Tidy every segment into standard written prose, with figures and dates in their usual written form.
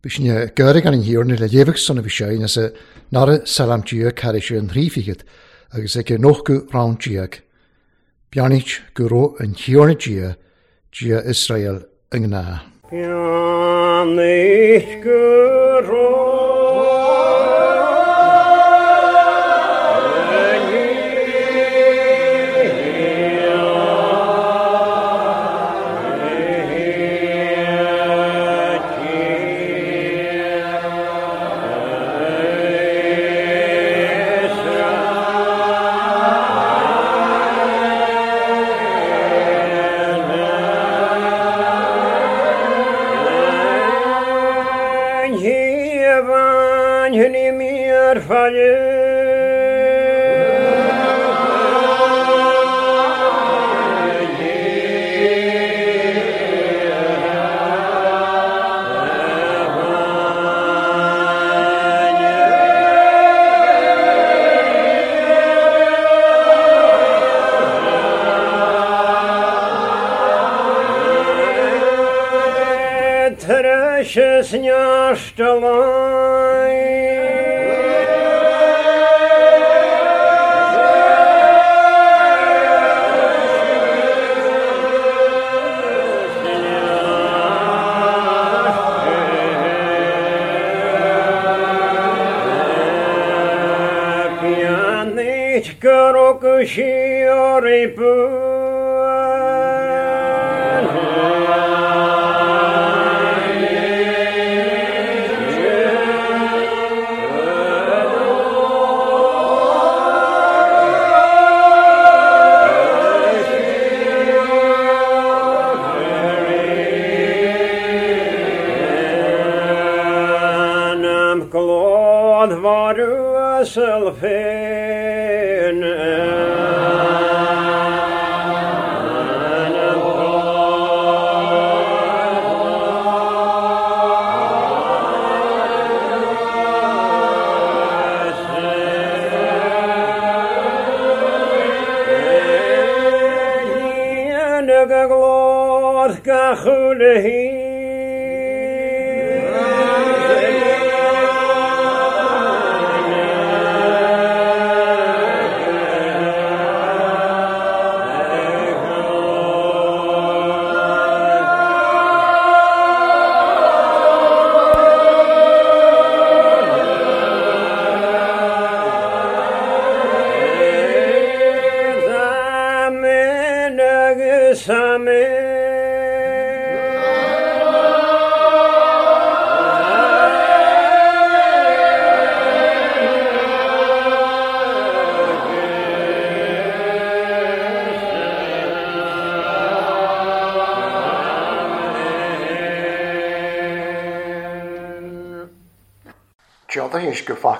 Bishne Görig an Hiorn le Jevson of Shine as a Nara Salam Jia Karish and Rifiget, as a Genochku round Jiag. Pianich, Guru and Hiorn Jia, Jia Israel Engna. Pianich, Guru.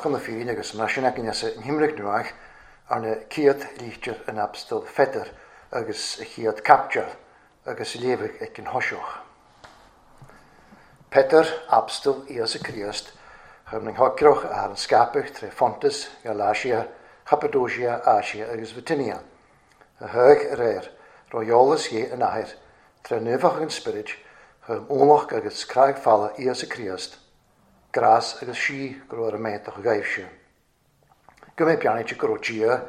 On the feeling of Nashenakiness in Himrichnuach, and a Kiat Richter and Abstel Fetter, Agus a Kiat Capture, Agus Levig Ekin Hoshoch. Petter Abstel is a Christ, Herming Hockroch, Aaron Skapich, Trefontes, Galatia, Cappadocia, Asia, Agus Vitinia. A Herg Rare, Royalis Ye and Aher, Trenevach in Spirit, Herm Onloch Agus Kragfalla is a Christ. Gras agus sí gro a méint a go gaibhse. Go mé peanite go dia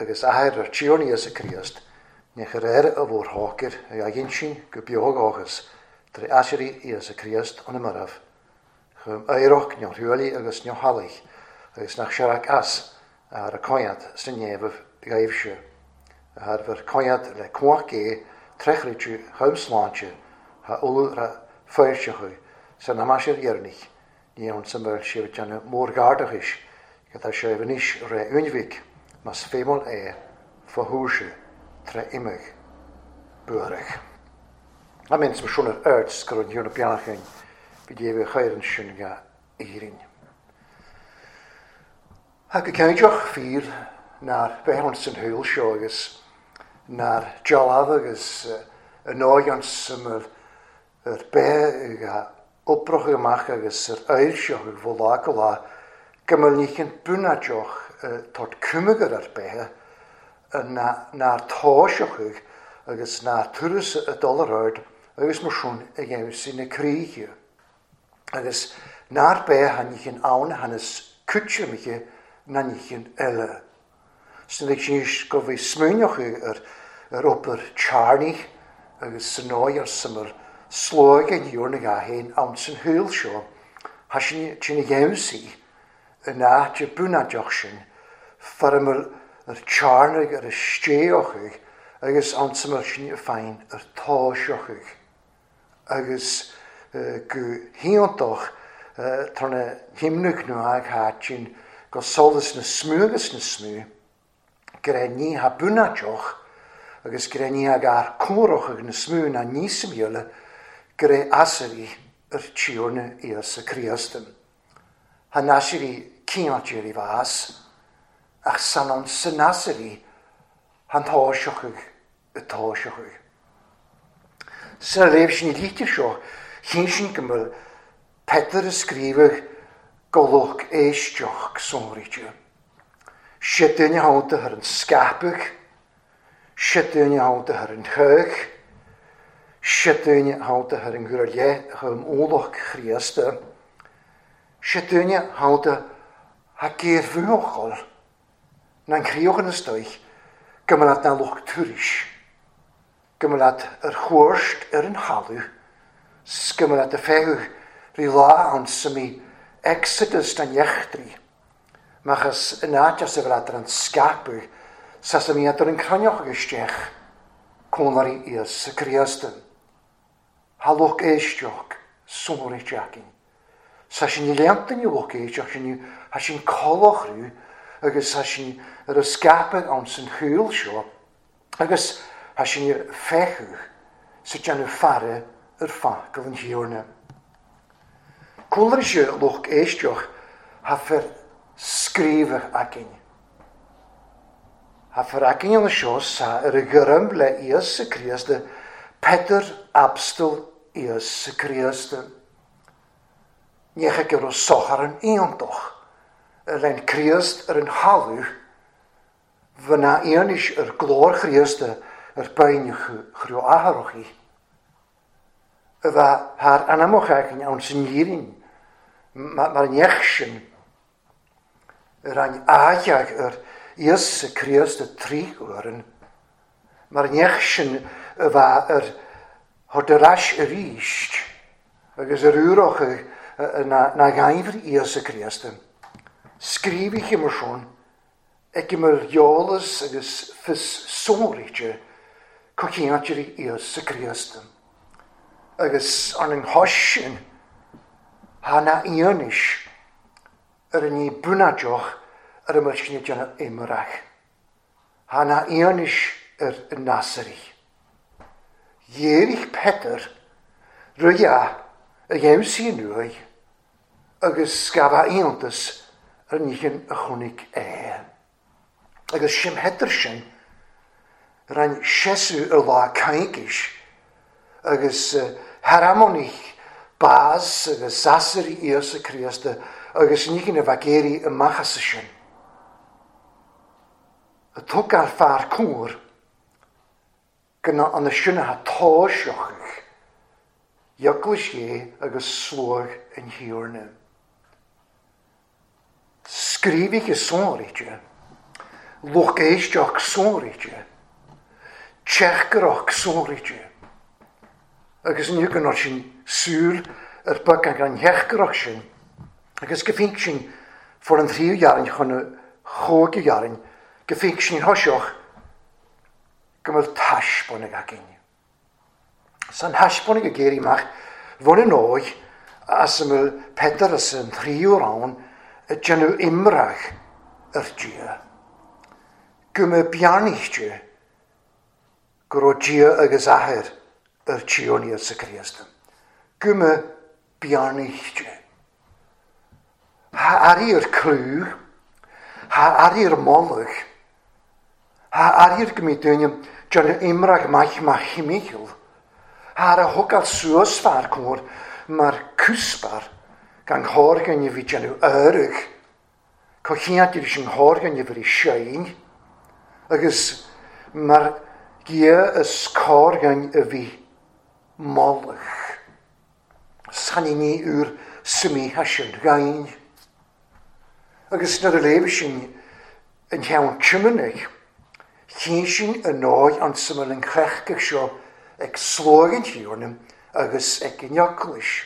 agus air ar tíorní is a Christ, ne go réir a bhór hácair ag a gin sin go beag ágas trí asirí is a Christ an marh. Chum éireach ne thuúlaí agus ne halaigh agus nach seach as ar a coint sa néamh gaibhse. Ar bhar coint le cuacé treithreitú thuimsláinte a ulu ra féirse chu san na maisir iarnich. Níon sa mbeil siad teanna mór gárdach is, go tá sé bhanis ré uinmhic mas fémol é fóthúise tre imig buarach. A mins mar siúnar airts gur an dúna beanachin bhí déobh chairann sin ga éirinn. A go céideoch fír nar bheithann san thuil seo agus nar dealadh agus an ágann sa mbeil ar bé ga Oproch gemacht agus eilsio ag volagala gemolnichen bunajoch tot kümmeger arbeh na tauschig agus na turs $1 agus mo schon ag sin kriege agus nár bé hannichin aun hannes kutchemiche nanichin elle. Snichis go vi smunioch opper charnich agus noyer summer slog en jorniga hen aunsen hulsho. Hashin chinigeusi en naatje bunadjochshin farmel charnig steoch agus aunsen fein toshoch agus gu hiontoch tronne himnuk nuag hatchin go soldes na smugus na smu greni ha bunajoch agus greni agar koroch na smu na nismjöle gre aseri chione ias kriastem hanasiri kinatjeri vas ach sanon senaseri han toshoch Serlevshin litisho Hinshinkemel Petter skriver Golok Eistjoch Sonritje. Shetunje houdt er een skapig, Shetunje houdt er een heug, Shetunje houdt er een gurlje, een oorlog grieste, Shetunje houdt er hakeer vuurgel, dan kriogenstuig, kemelat na lokturisch, kemelat goorst een halu. Skimmel at the fegu rila on semi exodus dan jechtri. Magas natjas de blatran skapu, sasamiator in kranjoch gestech. Konari is kriasten. Halok eestjok, somori jacking. Sashin lenten je wokke, jachin hashin kolochru, agus hashin reskapen on zijn huilsho, agus hashin je fegu, sitjanu fare. Fakel en hierne. Kolerische lok eestjoch haver schreven akin. Haver akin en shows ha gerumble eerste krieste, Petter Abstel eerste krieste. Njegeker socher een eentoch, een kriest een halu, waarna eenisch kloor krieste, pijnige groearochie. Waar haar anamochaking aan zijn jirin, maar nechsen, aan aajag eerste krieste triguren, maar nechsen waar het rasch riest, is uurog na geinver eerste krieste. Schreef ik hem schon, ik heb me joles, is vis zonretje, kokiantje eerste krieste. Agus an een hoshin, hana ionisch, nie bunajoch, een machinetje immerach. Hana ionisch naseri. Jerich Petter, ruja, jemsi nuoi, agus skava iontes, nichen gonik ee. Agus shim hettershin, ran shesu la kaikish, agus Haramonich, Baas, Sasseri, Eerste Krieste, Agus Nikine Vakeri, Magasischen. Het ook al vaar koer, kunnen aan de schoenen het toosjochig, Joklisje, Agus Sloog en Hierne. Schrijvige zonritje, Logeestjoch zonritje, Tjechkerach zonritje. Agus nu kan sin suur pak aan hechkerachsen. Agus gefinksin voor een 3 jaar gaan een goede jaren. Gefinksin hosjoch. Gemel tasponig akin. San hasponig geri mag wonen ooit as mel Petters en 3 uur aan het janu imrach ertje. Gumme pianichtje. Grotje agus aher. Chionieerse krieste. Gumme pianichtje. Haar hier kluu, haar hier mollig, haar hier gemeten, John Imrag mag Michel, haar hok als zoosvaar koor, maar kusbaar, gang horgen je wie John Eurig, kochiatirischen horgen je wie Schein, agus, maar je is korgen wie. Mollig. Sanini uur sumítha sin gain. Agus na léibh sin an cheann tiúmanach, chin sin a náid an sumil an chreachcach seo ag slógan tíornim agus ag gneaclis.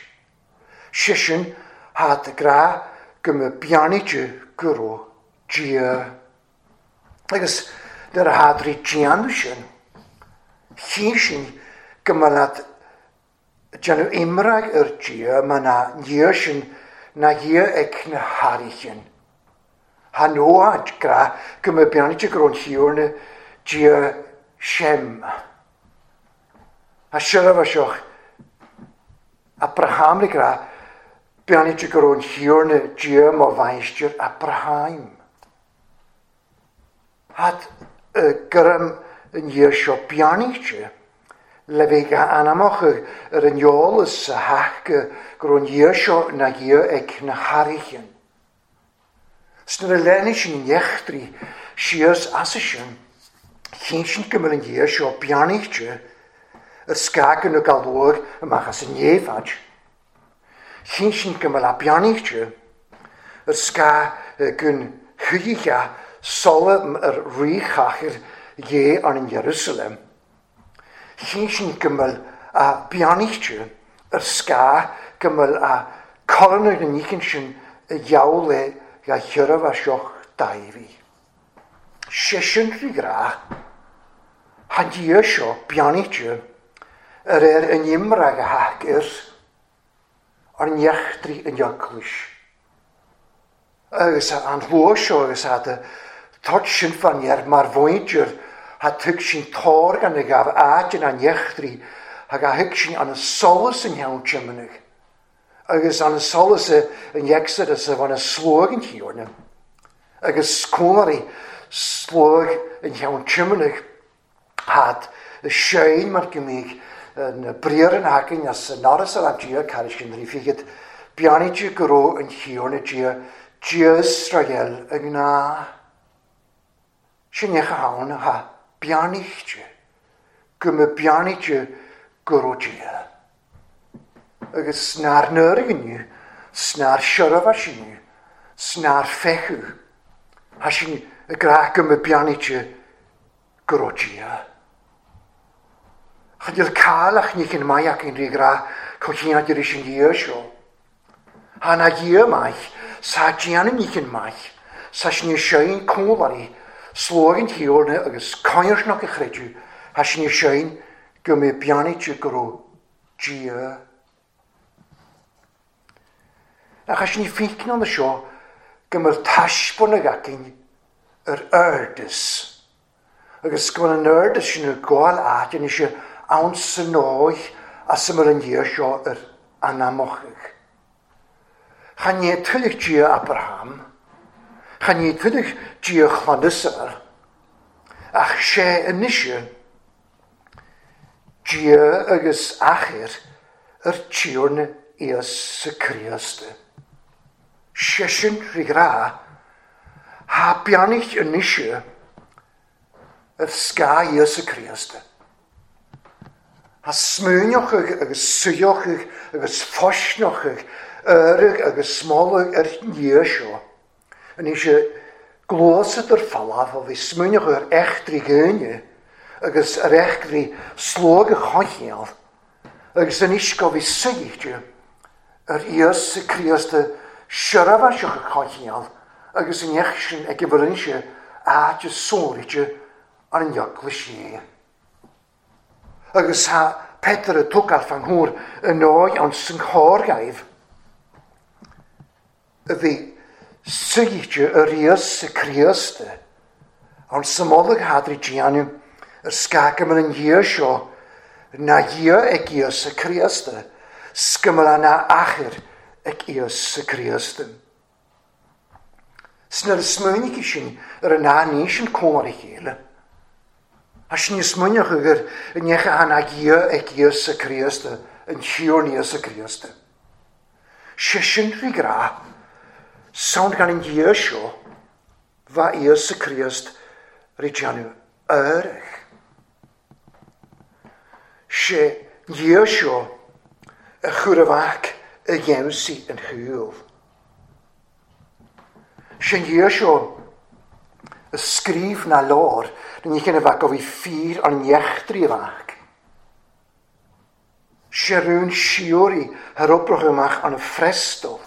Sisin hát a grá go me bianide gurú dia. Agus dar a hádrí dianu sin, chin sin go me leat Janu imrag dia mana niersin na hier ek na harichen. Hanoa gra kumme bianche grondhiorne dia shem. Ashera vashoch Abraham gra bianche grondhiorne dia ma weister Abraham. Hat gram nierso bianche Levega anamacher een jolis hake gronjersho nagier ek naharichen. Snurlenischen jechtri schiers assischen. Kinschen kemmelenjersho pianichtje. Het skaken ook al door en magasin jevac. Kinschen kemmela pianichtje. Het ska kun hujiga solem richacher je aan in Jeruzalem. Chinsin gymal a bianichtje, ska gymal a coroner yn ikinsin iaule a hyraf a sioch daifi. Siesin rhigra, handi ysio bianichtje, yn imrag a hagyr, ar niachtri yn iaglwys. Agus a anhwysio, agus a da todsin fanier marfwyntjer, had hugsin tor gan y gaf aadyn a'n iechdri hag a hugsin a'n solus yn iawn tymynig agos a'n solus yn iechsed as a fan y slwg yn hiwrna agos cwmari slwg yn iawn tymynig had y siein ma'r gymig yn bryr yn hagyn as y noras a'n dia caris yn rhifigyd biannu dia gyrw yn hiwrna dia Israel yn gna sy'n eich hawn ha Bianichtje, gymme bianichtje gyrwyddia. Agus snar nyrgynu, snar siarafasinu, snar fechw. Hasin y gra gymme bianichtje gyrwyddia. Chadil cael ach ni'n mai ac yn rhi gra cochyn adyr eisiau ni eisio. Hana gyr mai, sa dian yn ni'n mai, sa sy'n eisiau'n cwmwlari Slógan tíorna agus coirsnach a chreidú has ní sein go mé bianite gurú dia. Ach has ní fiicna na seo go mar taisbun ag acin ardus. Agus go an ardus sin ar gáil áitin is aon san óig as mar an dia seo anamochig. Chan ní tulig dia Abraham Chan ni tudig dia chlanysar, ach se anisio, dia agus achir tiorna ias sy criasta. Siesin rhigra, ha bianich anisio, ska ias sy criasta. Ha smyniochig agus suiochig agus fosnochig, erig agus smolig niasio. En is je gloset falaf of is smynioch echt rigene, agus recht ri sloge hachel. Agus en is go is sigtje, eerste krieste sharavash hachel. Agus en jechsen equivalentje aatje soritje an jaklisie. Agus ha Peter tok af van hoor en nou aan zijn haar geef. Sigtje eerste krieste, aan samolig hadri dianu, skakemer in hiersho, na hier ek eerste krieste, skimmer na acher ek eerste krieste. Snel smynikishin, na nation komerigele. As nie smynigiger, nege aan agier ek eerste krieste, en hier nie eerste krieste. Shishin rigra. Sound gan in Jersho, waar eerste kriest Reggianu erg. She Jersho, een goede waak, Egenség en huil. Sin jesho skrief na lor, dan je kan ook over vier aan jechtrie waak. Sherun shiori heroprogemach aan fresto.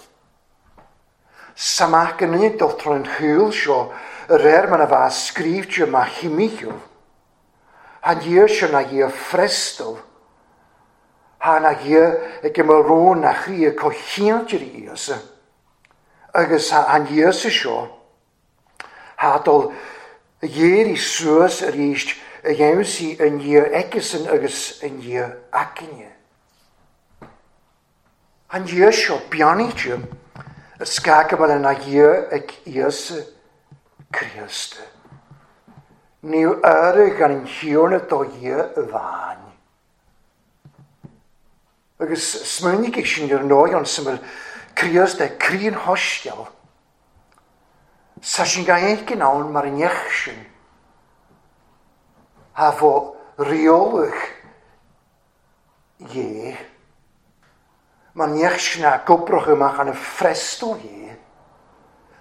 Samaken niet tot een huil sho, rermana va skriefje ma chimicho. Han jesho na je fresto. Hana hier ek em roon na hier kochientjie is. Agus han hier se sho. Hat al jeri soos riest jemsi en hier eksen agus en hier akinje. Han hier sho pianitje. Skakebal na hier ek eerste Christe. Nieuw are kan hierne to hier waan. Agus smynig is in yr noi ond sy'n creus da cri'n hosial. Sa'n gael eich gynawn mae'r nechsyn. A fo reolwch ie. Mae'n nechsyn a gobrwch yma gan y ffrestw ie.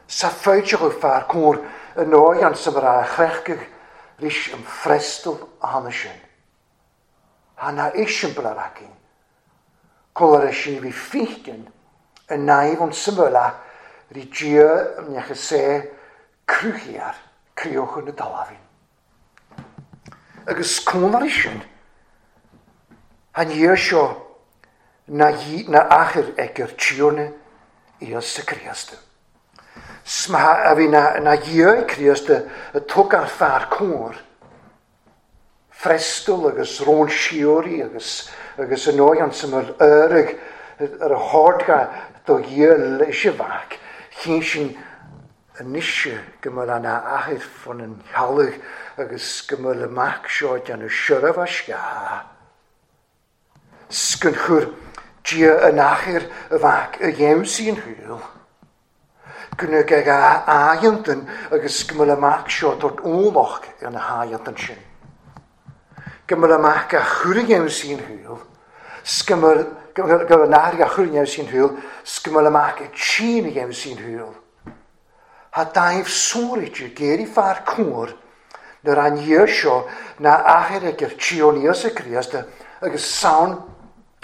Sa'n ffeidioch o'r ffa'r cwr y noi ond sy'n a chrechgych rys yn ffrestw ahanysyn. Hana eisiau blaragyn. Color is je wie fichten en naïef en symbola die je me gezegd kruigier kriogen de dalavin. Agus konarishen han jeesho na acher eker tjone eerste kriaste. Sma avina na je kriaste tokar vaar koor. Frestel agus roon shiori agus yn oed ond sy'n yrig yr hordga do iel eisiau fach chi'n sy'n nisio gymol anna ahydd ffwn yn hialig agus gymol y mach siod yn y siaraf asga sgynchwr dia yn ahyr y fach y iemsi'n hwyl gynnwg ag a aeantyn agus gymol y mach siod o'r ôloch yn y haeantyn sy'n Gymru mach a chwrigem sy'n hwyl. Gymru nari a chwrigem sy'n hwyl. Gymru mach a chynigem sy'n hwyl. Ha daif sŵrydju geri ffa'r cwr. Nyr a'n iesio na acher ag tjion ies y Christ. Ag sawn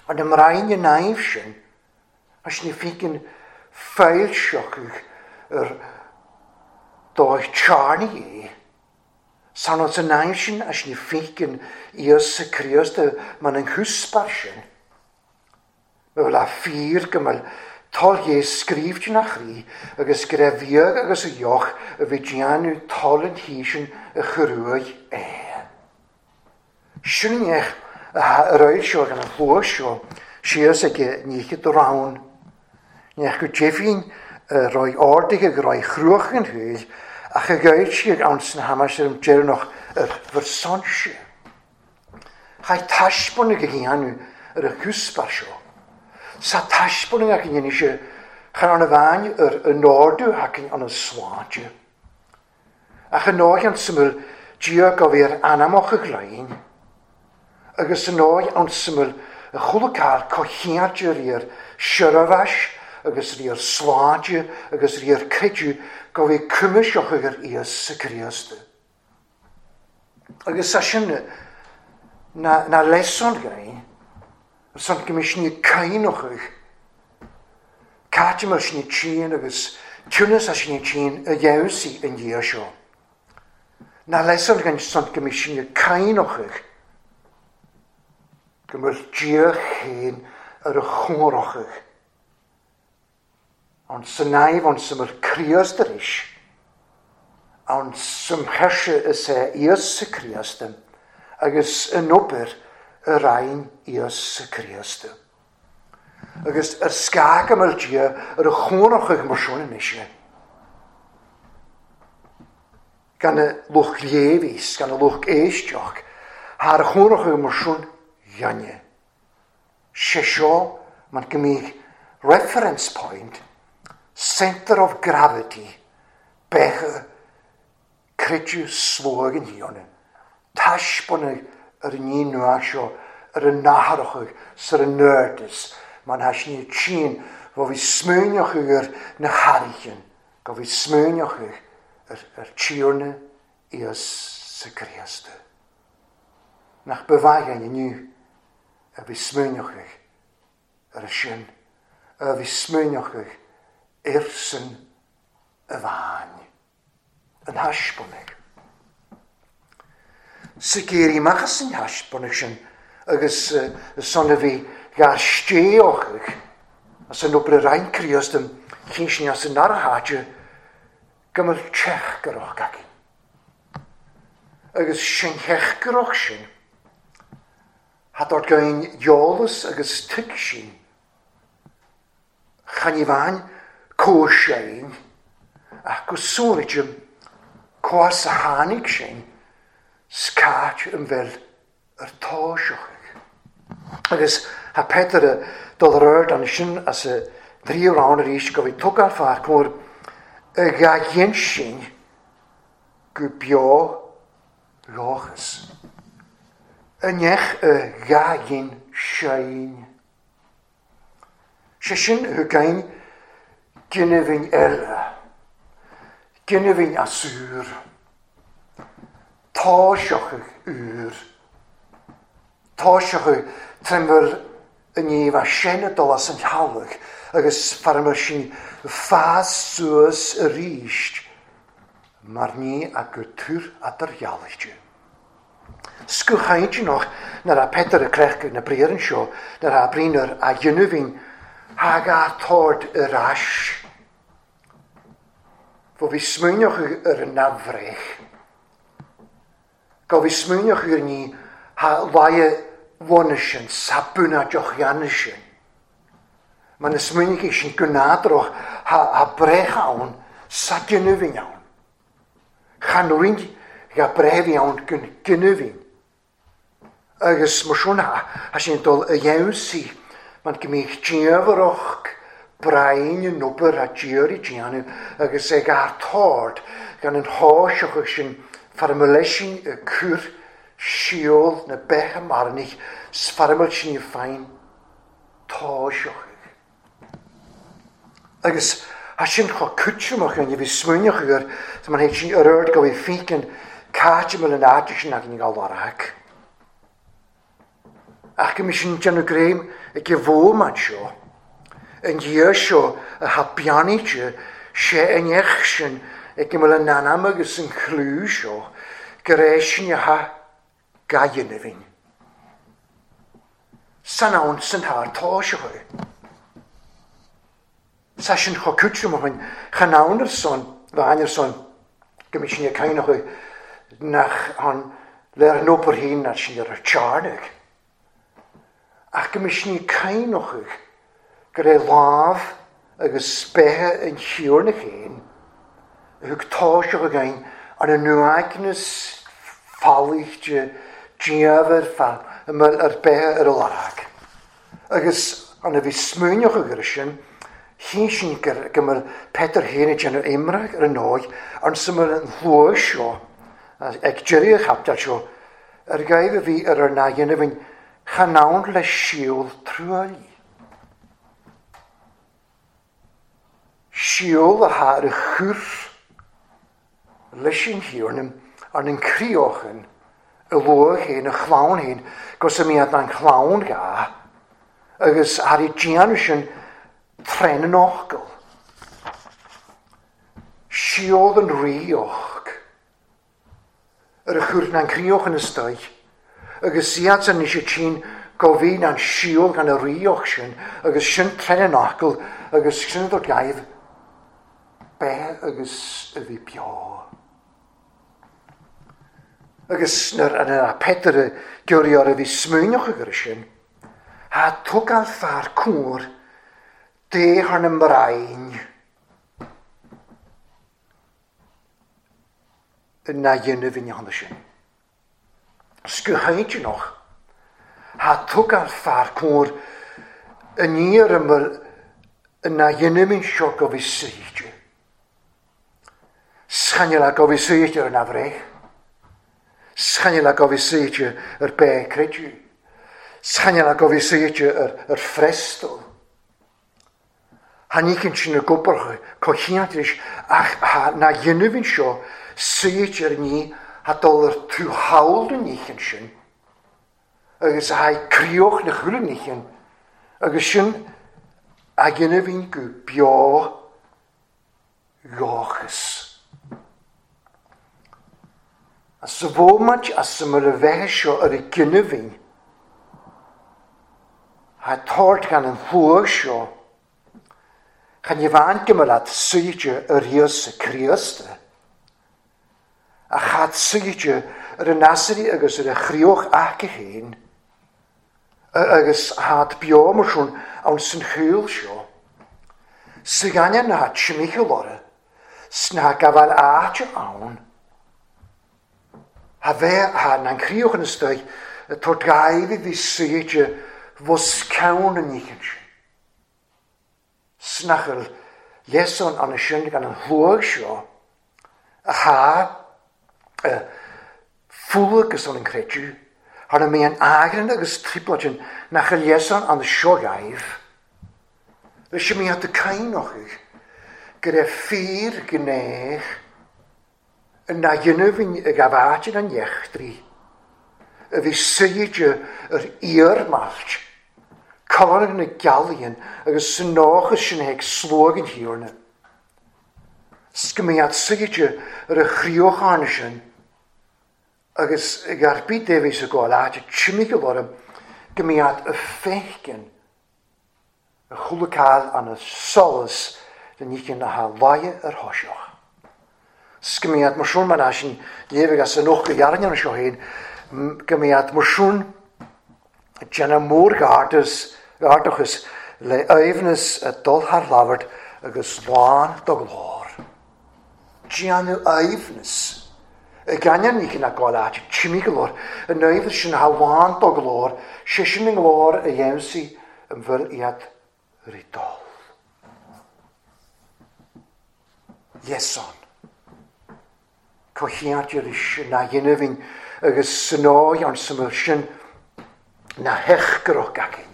yn ymraen y naif sy'n. As ni ffigyn ffeil siogwch doedd tjarni i. Sa'n oes y naif sy'n as ni ffeigyn Ies y Christ ma'n yng Nghysbarsion. Mae fel a ffyr gymal tol ie sgrif dyn ach ri ag ysgrefiog ag ysgioch y fyddian yw tol yn hysyn y chyrwyd e. Siwn i'n eich roed sio gan y llwag sio sias ag nich y drawn. Niech gwydjefi'n roi ordig ag roi chrwch yn hwyl Ach y gael sy'n awns yn hamas yr ymdreunwch yr fyrsonsio. Chai tasbon y gyhian nhw yr ymhwysbarsio. Sa tasbon yn agyn ni eisiau chan o'n y fain yr nordw agyn o'n y swadio. Ach y noi yn syml diog o fi'r anamoch y glain. Agos y noi yn syml y chwlwcar cohiadio i'r siarafas agos i'r swadio agos i'r crediw Gofie cymysgioch ag yr Ies y Christ. Ag y sasyn na leson gael, yr son gymysgni cainoch ag. Catim ysgni tîn ag ys tunas ysgni tîn y iawsi yn iesio. Na leson gael son gymysgni cainoch ag. Gymysg diach hyn yr chwroch ag. Ond sy'n naif, ond sy'n creus dyr eich. Ond sy'n hersio ys e Ies y Creus dym. Agos yn obyr y rhain Ies y Creus dym. Agos sgag am yldio chwnoch ych mwysion yn eisiau. Gan y lwch liefis, gan y lwch eistioch. Ha'r chwnoch ych mwysion iannu. Sesio, mae'n gymig reference point Center of gravity, bech credu slwag yn hion. Tasbon yr un nhw asio, yr naharwch, sy'r nerdys, Man has ní tsin, wo vi smúneach úr na harichin, go vi smúneach úr tjúrne ios sa kriastu. Nach bevágan ní, vi smúneach úr sin, vi smúneach úr irsin a váin. An haspunnig. Sigéri machas an haspunnig sin, agus sonna vi gar stéoch as an obre reinkriast am chinsni as an arhaadje gymmer tchech geroch gagin. Agus sin hech geroch sin had o'r gain jolus agus tig sin chanivain koshain ac gwswridjum kwas a hanig sin skaat ymvel tosioch. Agus ha Peter dod röd an sin as a dríu ránar ís go vi tugar fach mór ga jensin gu bjó lóchas. Anech ga jensin. Sesin hugain gynnefin elra. Gynnefin asur. Tásioch úr. Tásioch Trimmer yn ni fa sienedol as yn hawlwch agos ffarmer sy'n ffas sŵs yr eisht mae'r ni a gwtwyr a dyrgialig. Sgwch a eid yn o'ch na'r a Peter y crech yn y bryr yn sio na'r a bryner a ynwfyn hag a tord yr as fo fi smwynioch yr nafrech gael fi smwynioch yr ni ha lai Wonishin, sabuna jochianishin. Man is munikishin kunadroch ha brechaun, sakinuvinaun. Chanuin ga breviaun kunuvin. Agus mushuna hasintol a jausi, man gemich tjeveroch, brain, nubber, a tjerigianu, agus egar tord, gan een hoosjochishin, formulation, a kur. Siol na bech am arnich sfarmol sy'n yw fain tosioch. Agus hasyn cho cwtsioch yn yw smynioch yw so man heit sy'n yrwyd gael yw ffig yn cajymol yn adych yn agnig al arach. Ac ym sy'n jan o greim y gyfo man sio yn yw sio y habiani sio se yn eich sy'n y gymol yn anam agos yn chlw sio gresyn yw ha Gaien evin. San awn sy'n haar tosio hwy. Sasyn cho cwtswm hwyn, chan awn son, fain son, gymysyn i'r cain hwy, nach hon ler nhw per hyn na sy'n yr charnig. Ac gymysyn i'r cain hwy, gyda laf agos beha yn siwr na chyn, hwg tosio hwy gain, ar y nhw agnes falig Giever fan yma'r beth yr olarag. Agos, ond y fi smwynioch o gyrsyn, hi sy'n gymryd Peter hyn y gen yr imrag yr noi, ond sy'n mynd yn hlwys o, ac gyri eich abdal sio, yr gaif y fi yr arnaen y fy'n chanawn le siwl trwy. Siwl a ha yr chwrf, leisyn hiwrnym, ond yn crioch yn, y lwch hyn, y chlawn hyn, gos y mi adna'n chlawn ga, agos ar i gian ysyn tren yn ochgol. Siodd yn rioch. Yr ychwyd na'n crioch yn ystod, agos i at yn eisiau chi'n gofi na'n siodd gan y rioch sy'n, agos sy'n tren yn ochgol, agos sy'n dod gaif, be agos y fi bio. Agus na Peter y gyrio ar y fi smwynioch y gyrsyn, ha tog al ffar cwr de hon ymraen. Na yn y fynion y sy'n. Sgwhaid yn o'ch, ha tog al ffar cwr yn i'r ymwyr na yn y mynd siog o fi sydd. Sganil ag o fi sydd yr yn afrech. Sganil ag o fi sydd yr becredju. Sganil ag o fi sydd yr frestol. Hanikin Chinagopur, Kohiatrish, Ach, na Yenuvinshaw, Seacherni, had all two howlden Nikinshin. Agus I creoch the Hulnikin, Agushin, Agenevinku, Pio, Yorkes. As so much as the Muravesho or a Genevin had thought can and Hurshaw. Can you want to let Suja a Rios Christa? A had Suja a Nasri agus a Grioch Akeheen. Agus had Biomershon out St. Hulshaw. Siganya had Shemichelore. Snagaval Archer on. Haver had an Griochenstig a Torgaivi Suja was Kaunikens. Snachel, yes, on a shindig and a hoorshaw. Aha, a foolgus on a creature, and a man agrendagus triplagin, nachel, yes, on the shogaive. The shimmy had the kind of it. Grefir genech, and Nagenuvin Gavachin and Yechtri. The siege or earmarch. Coloring a galleon, a synogish egg slogan here. Skimming at Sigature, a Griochanishin, a Garpi Davis a Golat, a Chimicalorum, gimming at a Fakin, a Hulakal and a Solace, than you can have Laya or Hoshoch. Skimming at Mushroom Manashin, leaving us a Noka Yarnian Shohin, gimming at Mushroom, a Janamur Garters. Artochus lay evenus at Dolhar Lavert, a Guslan Doglor. Gianu evenus. A Ganyanikin Agolat, Chimigalor, a Navishin Hawan Doglor, Shishininglor, a Yemsi, and Veliat Ritol. Yes, son. Cohiaturish, Nayenevin, a Gusnoy on Summershin, Nahekrokakin.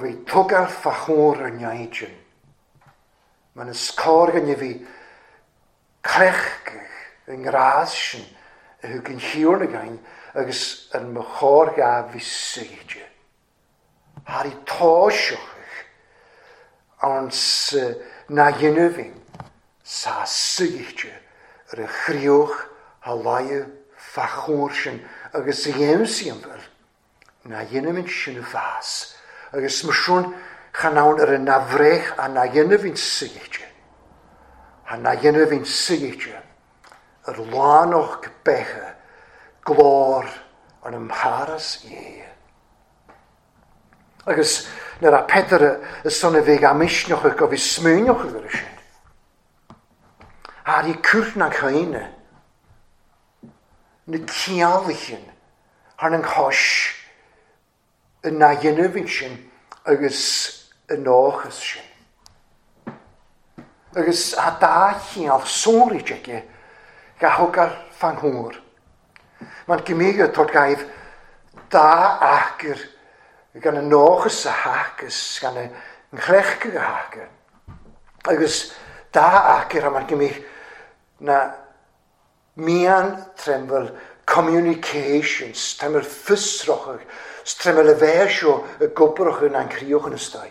We took our fachor and yajin. Man is corgan ye vi krechkig in rashin, who can hear again, agus and machorga visage. Harry Toshuk on Nagenuving, sa sigge, rechrioch, halayu, fachorshin, agus yemsiumber, Nagenumin shinufas. Agus mishun chanaun navrech a nagenuvin sigitje. A nagenuvin sigitje. Lanoch beche, glor an amharas ye. Agus ner a petere sonne vega mischnoch of his smoonoch gerishin. Har die kurtna keine. Ne kialichen, han en hosh. Een nagenuvinshin, agus een oogenshin. Agus adagien al sonrijtje, ga hokker van honger. Want gemige tot gaif, daar akker, gaan een oogense haakes, gaan een grechke haken. Agus daar akker, maar gemige, na mian tremble communications, tremble visrocher, Stremmele weersho, a goprochen and criochen stay.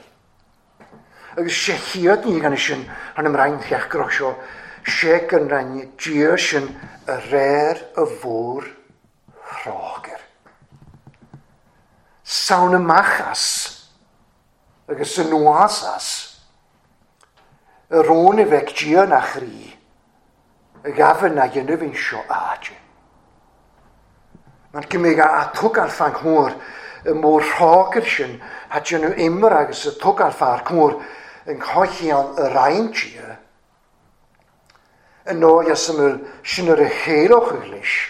A shechiot niganishin, and a mrang hecrosho, shaken and jeershin, a rare of war roger. Saunamachas, a gesunuasas, a ronevek jeernachri, a gavena yenuvinsho age. Man kan mega a tokarfang hoor, een moor hakershin, had je nu immer als een tokarfang hoor, een hoogje aan een rijntje. En nou is een schinnere heel gelisch.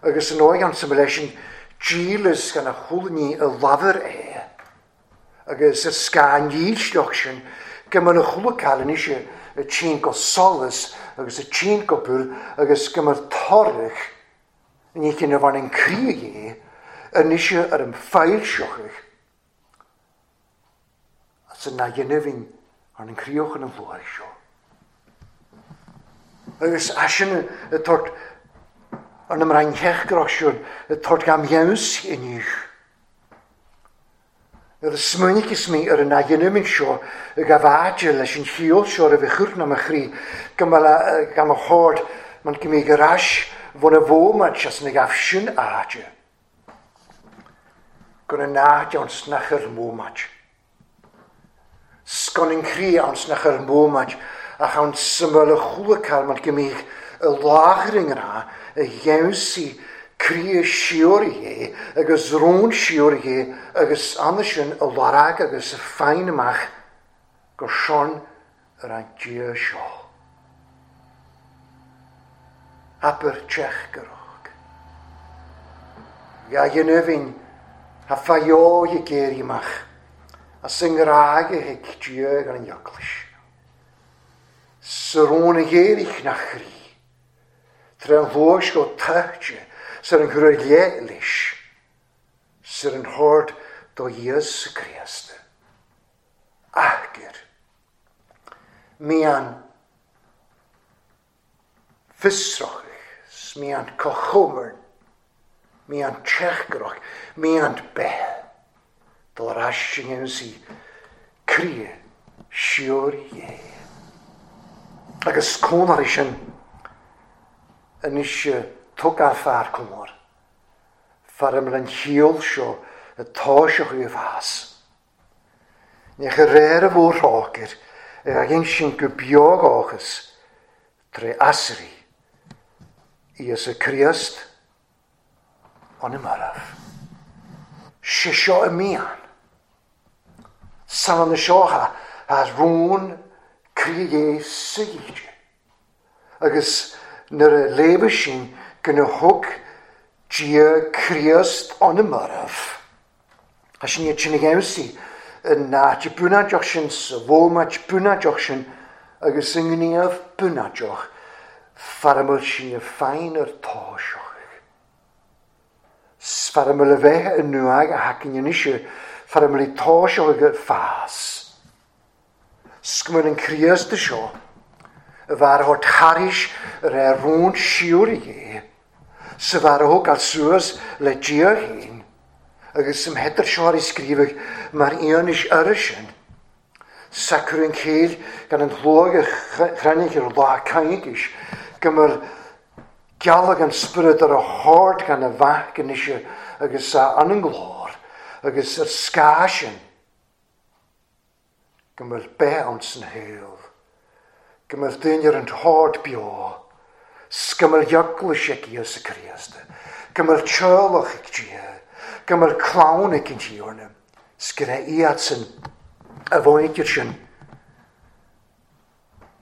Er is een ogen zijn lesje, jealous kan een hulnie een lover ee. Er is een schaanjielsdokschen, kan men een hulkalenische, een chinko solis, er is een chinko pul, er is kan men torrig. En je kunt van een kriege, en is je een vuilschokker. Als een nagenuving an an criochen an bhór seo. Agus aisina a tort an am rangheach grosúr a tort gam gheus inniu. The smuinig is me ar an aginimig seo a gavaadja leis an chiol seo a vichur na machri gam a chord man gimig a rash von a vómad as an agafsin aadja. Gon an aadja an snachar mómad. Sgon an cri an snachar mómad ach an syml a chulakal man gimig a lagring ra a jemsi Crie siorige, agus roon siorige, agus andersin a larag agus a feinamach goson ar an dieu sio. Aber tsech garog. Ja genövin ha faio je gerimach a singrage hek dieu gan jaklish. Serone gerich nachri. Trenvoish go tachtje Sy'n nghrwydlie lys, sy'n hord do Iesu Christ. Achger, mian fysroch, mian cochwmern, mian tsechgroch, mian bell. Dol rasing yn si, crie, siwr ie. Ac ysgwnar eisiau yn eisiau Tog a far cymor, far ymlaen hiol sio y tos o'ch i'w fas. Nech yr er y fwr rhogyr, y agyn sy'n gybiog o'chys, tre asri, I ys y criast, on y maraf. Sisio y mian. Salon y sio ha, a rŵn crie sygid. Agos, nyr y lebe sy'n Gynnu hwg dieu criast on y maraf. A sy'n i'r sy'n egemsi yna ti bwna joch sy'n sfoma ti bwna joch sy'n agos yng Nghynaf bwna joch ffaramol sy'n y ffain o'r tosioch. Sfaramol y fe yn nŵag a hacyn yn eisiau ffaramol I tosioch o'r ffas. Sgymol yn criast y sio y far hod charis yr rŵn siwr I Sy'n farwch ar sŵas le diau hyn, agos ym hedr siar I sgrifach mae'r ion eich arysyn. Sacr yn cael gan yn hlwag a chrenig i'r dda caig eich, gymryd gael ag yn sbryd ar y hord gan y fach yn eisiau agos a anynglor, agos yr sgasyn. Gymryd be ons yn heil, gymryd dyn i'r yn hord bio, Sgymol iaglwys eich Iesu Christ. Gymol tiolwch eich Gia. Gymol clawn eich Giorna. Sgyrra I atsyn. A fwyd i'r sy'n.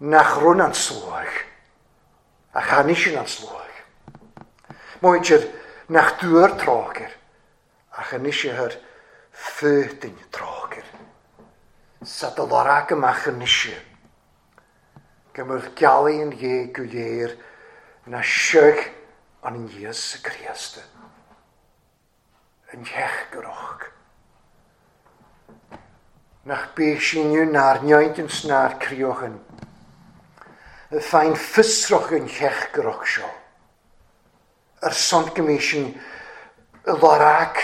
Nachrwn an slwag. A chanisyn an slwag. Mwyd i'r nach dŵr trogyr. A chanisyn hyr ffydyn trogyr. Sadol orag yma chanisyn. Gymol galyn ie gwyleir Na siog an Iesu Christ. Yn iech gyroch. Nach bech sy'n yw na'r nioed yn snar crioch yn. Y ffain ffysroch yn iech gyroch sio. Yr son gymys sy'n y lorag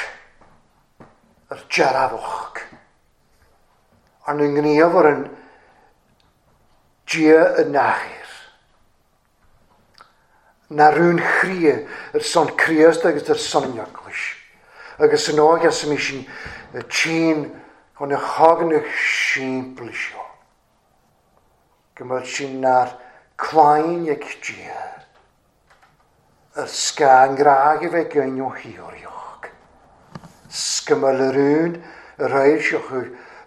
yr jarafoch. Ond yn gyniof o'r yn dia y nachir. Na rŵn chrie yr son criast agos yr son iaglwys. Agos yn oog as ymys yn y tîn o'n y chog yn y sy'n blisio. Gymryd sy'n na'r claen eich dier. Yr sgan graag I fe gynio hiwr iog. Sgymryd y rŵn y rhaid sioch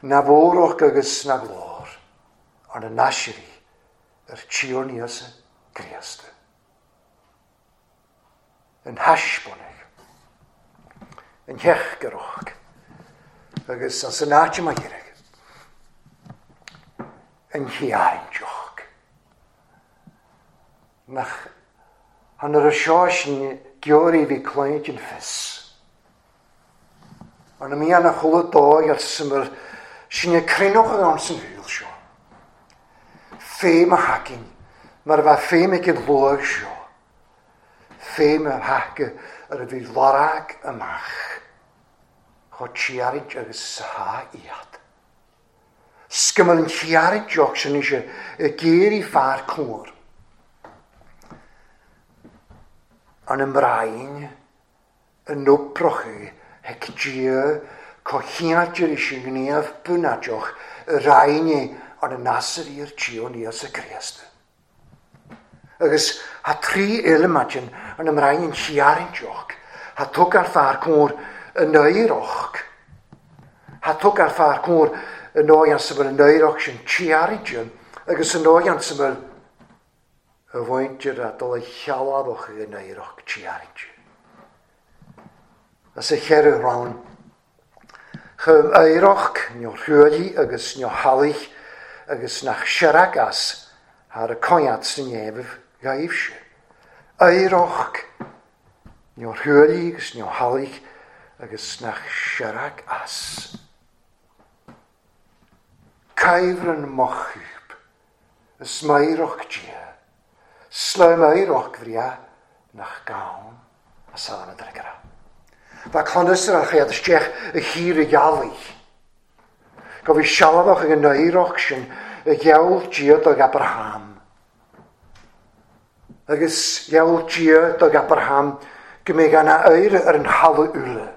na fôroch agos na glor. Ond y nasiri yr tion Iesu Christ. Yn hasbonach, yn iechgyroch, agos as yn atio mae gyrach, yn hiain joch. Nach, han yr asios yn gyori fi clywed yn ffys. Ond am I anach hwlod doi ar syml sy'n y crenoch o'n sy'n hwyl sio. Fém a hakin, mar bheith fém ag an lóag seo. Fém a hacha ar a bhí lorag amach. Chod siarint agus saha iad. Sgymal yn siarint joxen eisiau y geir i ffa'r clwr. Yn ymbraen, yn nôprochu, hec diau, cochiadr eisiau gneaf bwnadioch, y rhaen i on y nasr i'r tio ni as y Christ. Agus, ha tri elmadyn yn ymraen yn siarint joch, ha tog ar ffa'r cwr yn oeroch. Ha tog ar ffa'r cwr yn oeansymol yn oeroch sy'n siarint joch, agos yn oeansymol y fwynt i'r adol ei llawadoch yn oeroch siarint joch. As y cher yw rawn, chym oeroch, nio rhywli agos nio halich, agus nach siarag as ar y coiad sy'n nefyf gaifsio. Eiroch, nio rhywli, agus nio halig, agus nach siarag as. Caifr yn mochib, ys mairoch dia, slaim eiroch fria, nach gawn, a salan y dregra. Fa clonus yr archaiad ysdiach y hir y galig. Goffi sialadoch ag yn oeroch sy'n y iawl diod ag Abraham. Agos iawl diod ag Abraham gymig anna oer ar yn halw ule.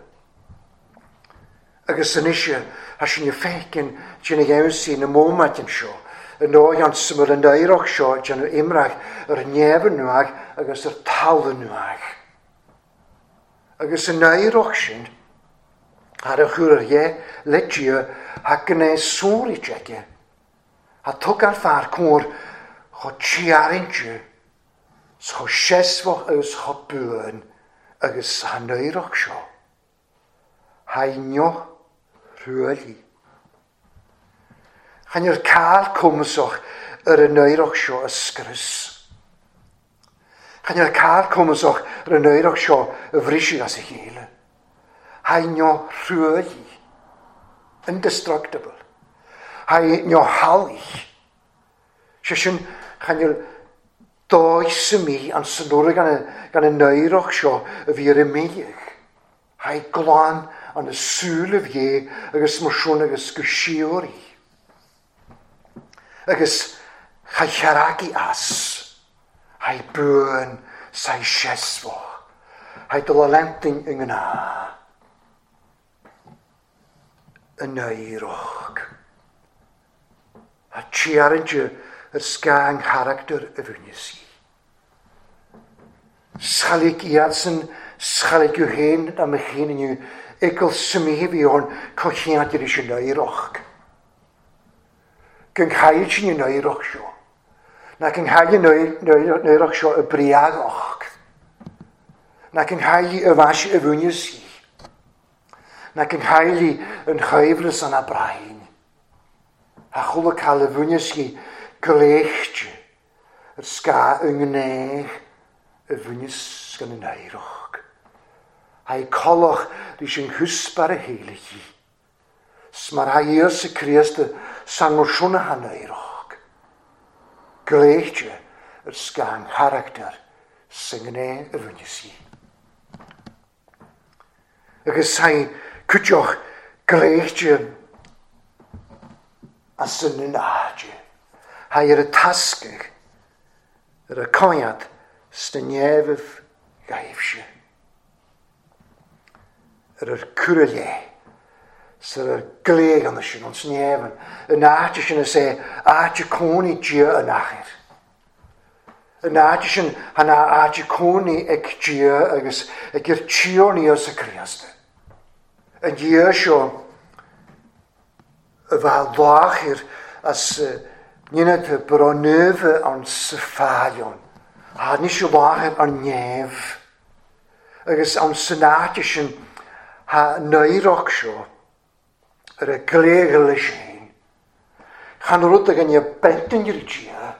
Agos yn eisiau, a sy'n y ffegin dyn ag ewn sy'n y mômad yn sio. Yn oion sy'n yr oeroch sio dyn nhw imrach yr nef yn nhwag agos yr tal yn nhwag. Agos yn oeroch sy'n ar y chwyr yr ie, ledio, ha gynnau sŵr i dregau. Ha tog ar ffa'r cwr, cho tiarin dju, cho siesfoch ys cho bwyn, agos hanoeroch sio. Hainio rhywli. Chanio'r cael cwmsoch yr anoeroch sio ysgrys. Chanio'r cael cwmsoch yr anoeroch sio y frisig as y hil. Hainio rhywli, indestructible. Hainio halich. Sysyn, chanio'r does y mi an synwr gan y neuroch sio y fi'r ymwneud. Hain glan an y sŵl y fie agos mwyswn agos gysio'r i. Agos chai siarag i as. Hain bwyn sa'i siesfo. Hain dyla lentyn yng Nghymru. Yn oeroch. A tiarin dwi sgang character y fwynys i. Schalig iad sy'n schalig yw hen am eich hyn yn yw egl symif i o'n cochiad i'r eisiau oeroch. Gynghaid sy'n yn oeroch sio. Na gynghaid yn oeroch sio y briagoch. Na gynghaid y fas y fwynys i. Nac yn hael i yn chyfrys yn abrain. A chwl y cael y fwynys i grech yr sga yngnech y fwynys gan y neiroch. A'i coloch rys yn hysbar y heil i chi. Sma'r hael sy'n creas dy sangwrsiwn a haneiroch. Grech yr sga yn character sy'n gneu y fwynys i. Ac ysau'n Cwtioch greitio a synnyn adio. Hai yr y tasgach, yr y coiad, stynefydd gaifsio. Yr yr cwrylie, sy'r yr gleig ond sy'n ond snefyn. Yn adio sy'n ys e, adio cwni dio yn achir. Yn adio sy'n hana adio cwni ag dio agos ag yr tio ni os y creas dy. Yn iesio y fael ddoachir as nynad y bronyf o'n syffalion. A nisio ddoachir o'n nef. Agos o'n synadis yn ha neuroch sio yr y gleigl y sien. Chan rwyd ag yn y bentyn i'r dia.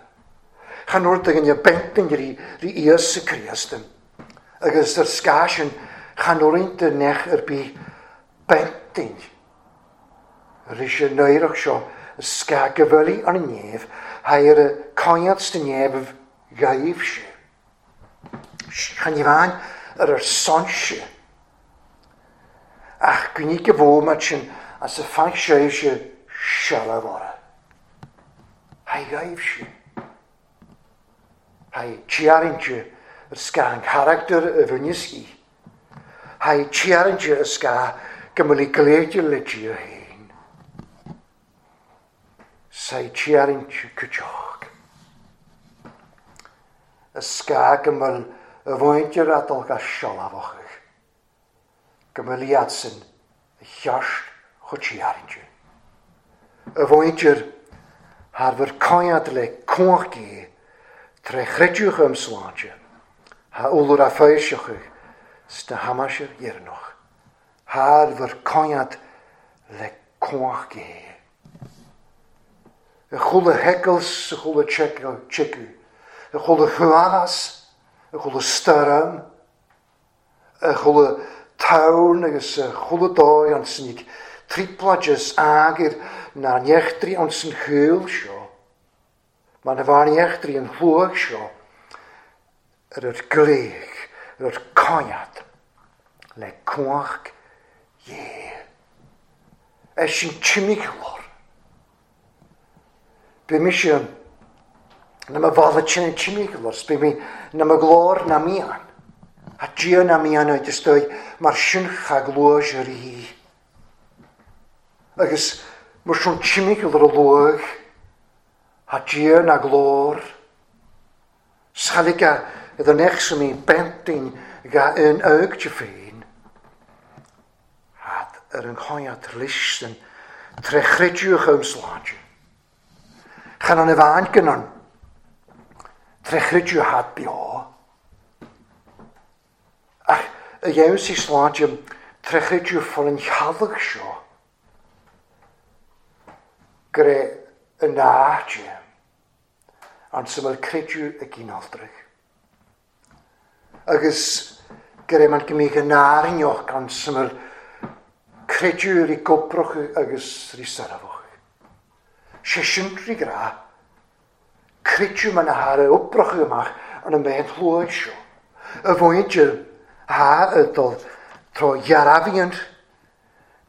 Chan rwyd ag yn y bentyn i'r ies y creastym. Agos yr sgas yn chan rwyd ag yn eich yr bu bentyn. Yr eisiau neuroch sio ysga gyfylu o'n nef, hair y koniec niebów gaiw się. Chaniwań rozsądź ach, gniki wołmaczyn, a se fang się szalawora. Haj gaiw się. Haj ciaryncie ska charakter wyniski. Haj ciaryncie ska kamilikleetje lecie heen. Saj ciaryncie kuchok. Ska kamil woentje ratonka szalawach. Kameliatsen, jasht, goedjarentje. Een woontje, haar verkanjatelijk konkje, tregritje gemslaantje, haar oldera vuistje, stahamasje hier nog. Haar verkanjatelijk konkje. Een goede hekkels, een goede tjekku, een goede guanas, een goede sterren, een goede Taun agus chula dói an sin ag triplages ágir na nechtri an sin húl seo. Man a bhain nechtri an húag seo ar gleich, ar caiad, le cúach ye. E sin tímig lor. Be mi sin na ma bhadla sin tímig lor, be mi na ma glór na mian. A djeo na mi anna ydys doi, mae'r sy'n chaglwys yr i. Agos, mae'r sy'n chymig ydr o lwg, a djeo na glor. Schalig a ydyn nech sy'n mi bentyn ga yn awg jyfyn. Had yn ghoiad list yn trechrydiwch ym slange. Chan o'n efaen gynnon, trechrydiwch had bio. Ach, y iawn sy'n slaad ym trechyd yw ffol yn chalag sio. Gre y naad yw. Ond sy'n mynd cryd yw y gynoldrych. Agos gre ma'n gymig y naad yn ioch gan sy'n mynd cryd yw rhi gobrwch agos rhi sarafwch. Sesiwn rhi gra. Cryd yw ma'n ahara obrwch ymach yn y mewn hlwyd sio. Y fwynt yw Haar het al trouw jaraviënd,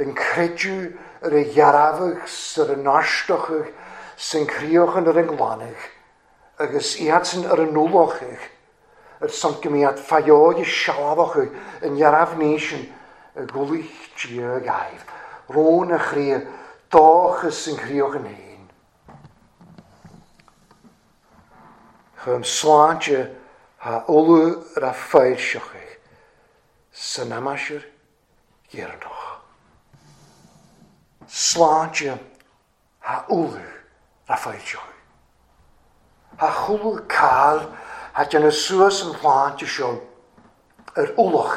yn crediw yr iarafwch sy'r nostwch sy'n criwch yn yr englonach agos iad sy'n yr nŵloch yr sy'n gymiad ffaiog sialafwch yn iaraf nation y gwlych diog aif. Rôn y chri doch sy'n criwch yn hyn. Chym slant y ha olw raffael sioch Sy'n amasir gyrdwch. Slantio ha ulw raffaelio. Ha chwlw cael ha dyn y sŵas yn llantio siol yr ulwch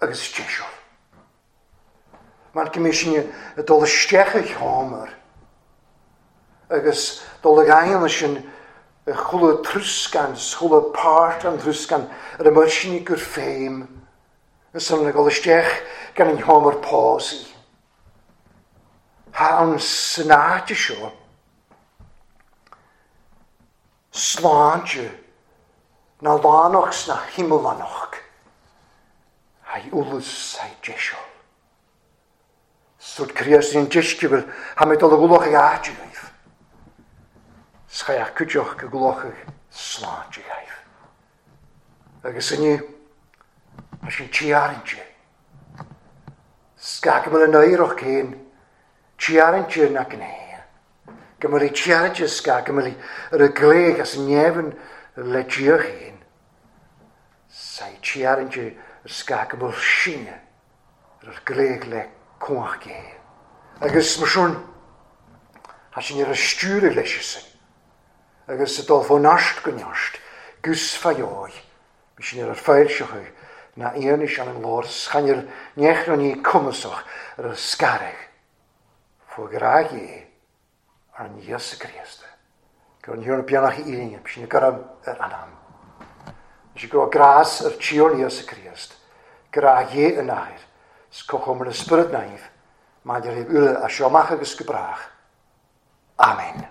agos jesio. Mae'n gymysyn y dol ystech eich homer agos dol y gael ysyn y chwlw trysgan, chwlw part yn trysgan yr ymwysyn i gyrffeim Ys yn y golysdech gan yng Nghomer posi. Ha'n synad ysio. Slantio. Na lanoch na himlanoch. Hai ulus hai jesio. Sŵd creas ni'n jesgibl ham edrych o gwloch ag adeg aif. Sgai ac ydioch gwloch ag slantio aif. Agos yn yw A sy'n tiarentje. Sga gymol yn oer o'ch cyn. Tiarentje na gynea. Gymol i tiarentje sga gymol i yr gleg as nefn le diog hyn. Sa'i tiarentje sga gymol sy'n yr gleg le cwach gyn. Agos mysyn a sy'n yr ystyr y lesysyn. Agos y dolfo nasht gyniost. Gwsfa ioi. is near a feirseach, na eanish an an lor schaner nechroni kumasach raskareg for gragie an Jesus Christus. Kan hier op janach iering, misschien karam anam. As go graas chion Jesus Christus. Gragie en naer. Skokom de spirit naif. Maar je hebt u als je mag gebracht. Amen.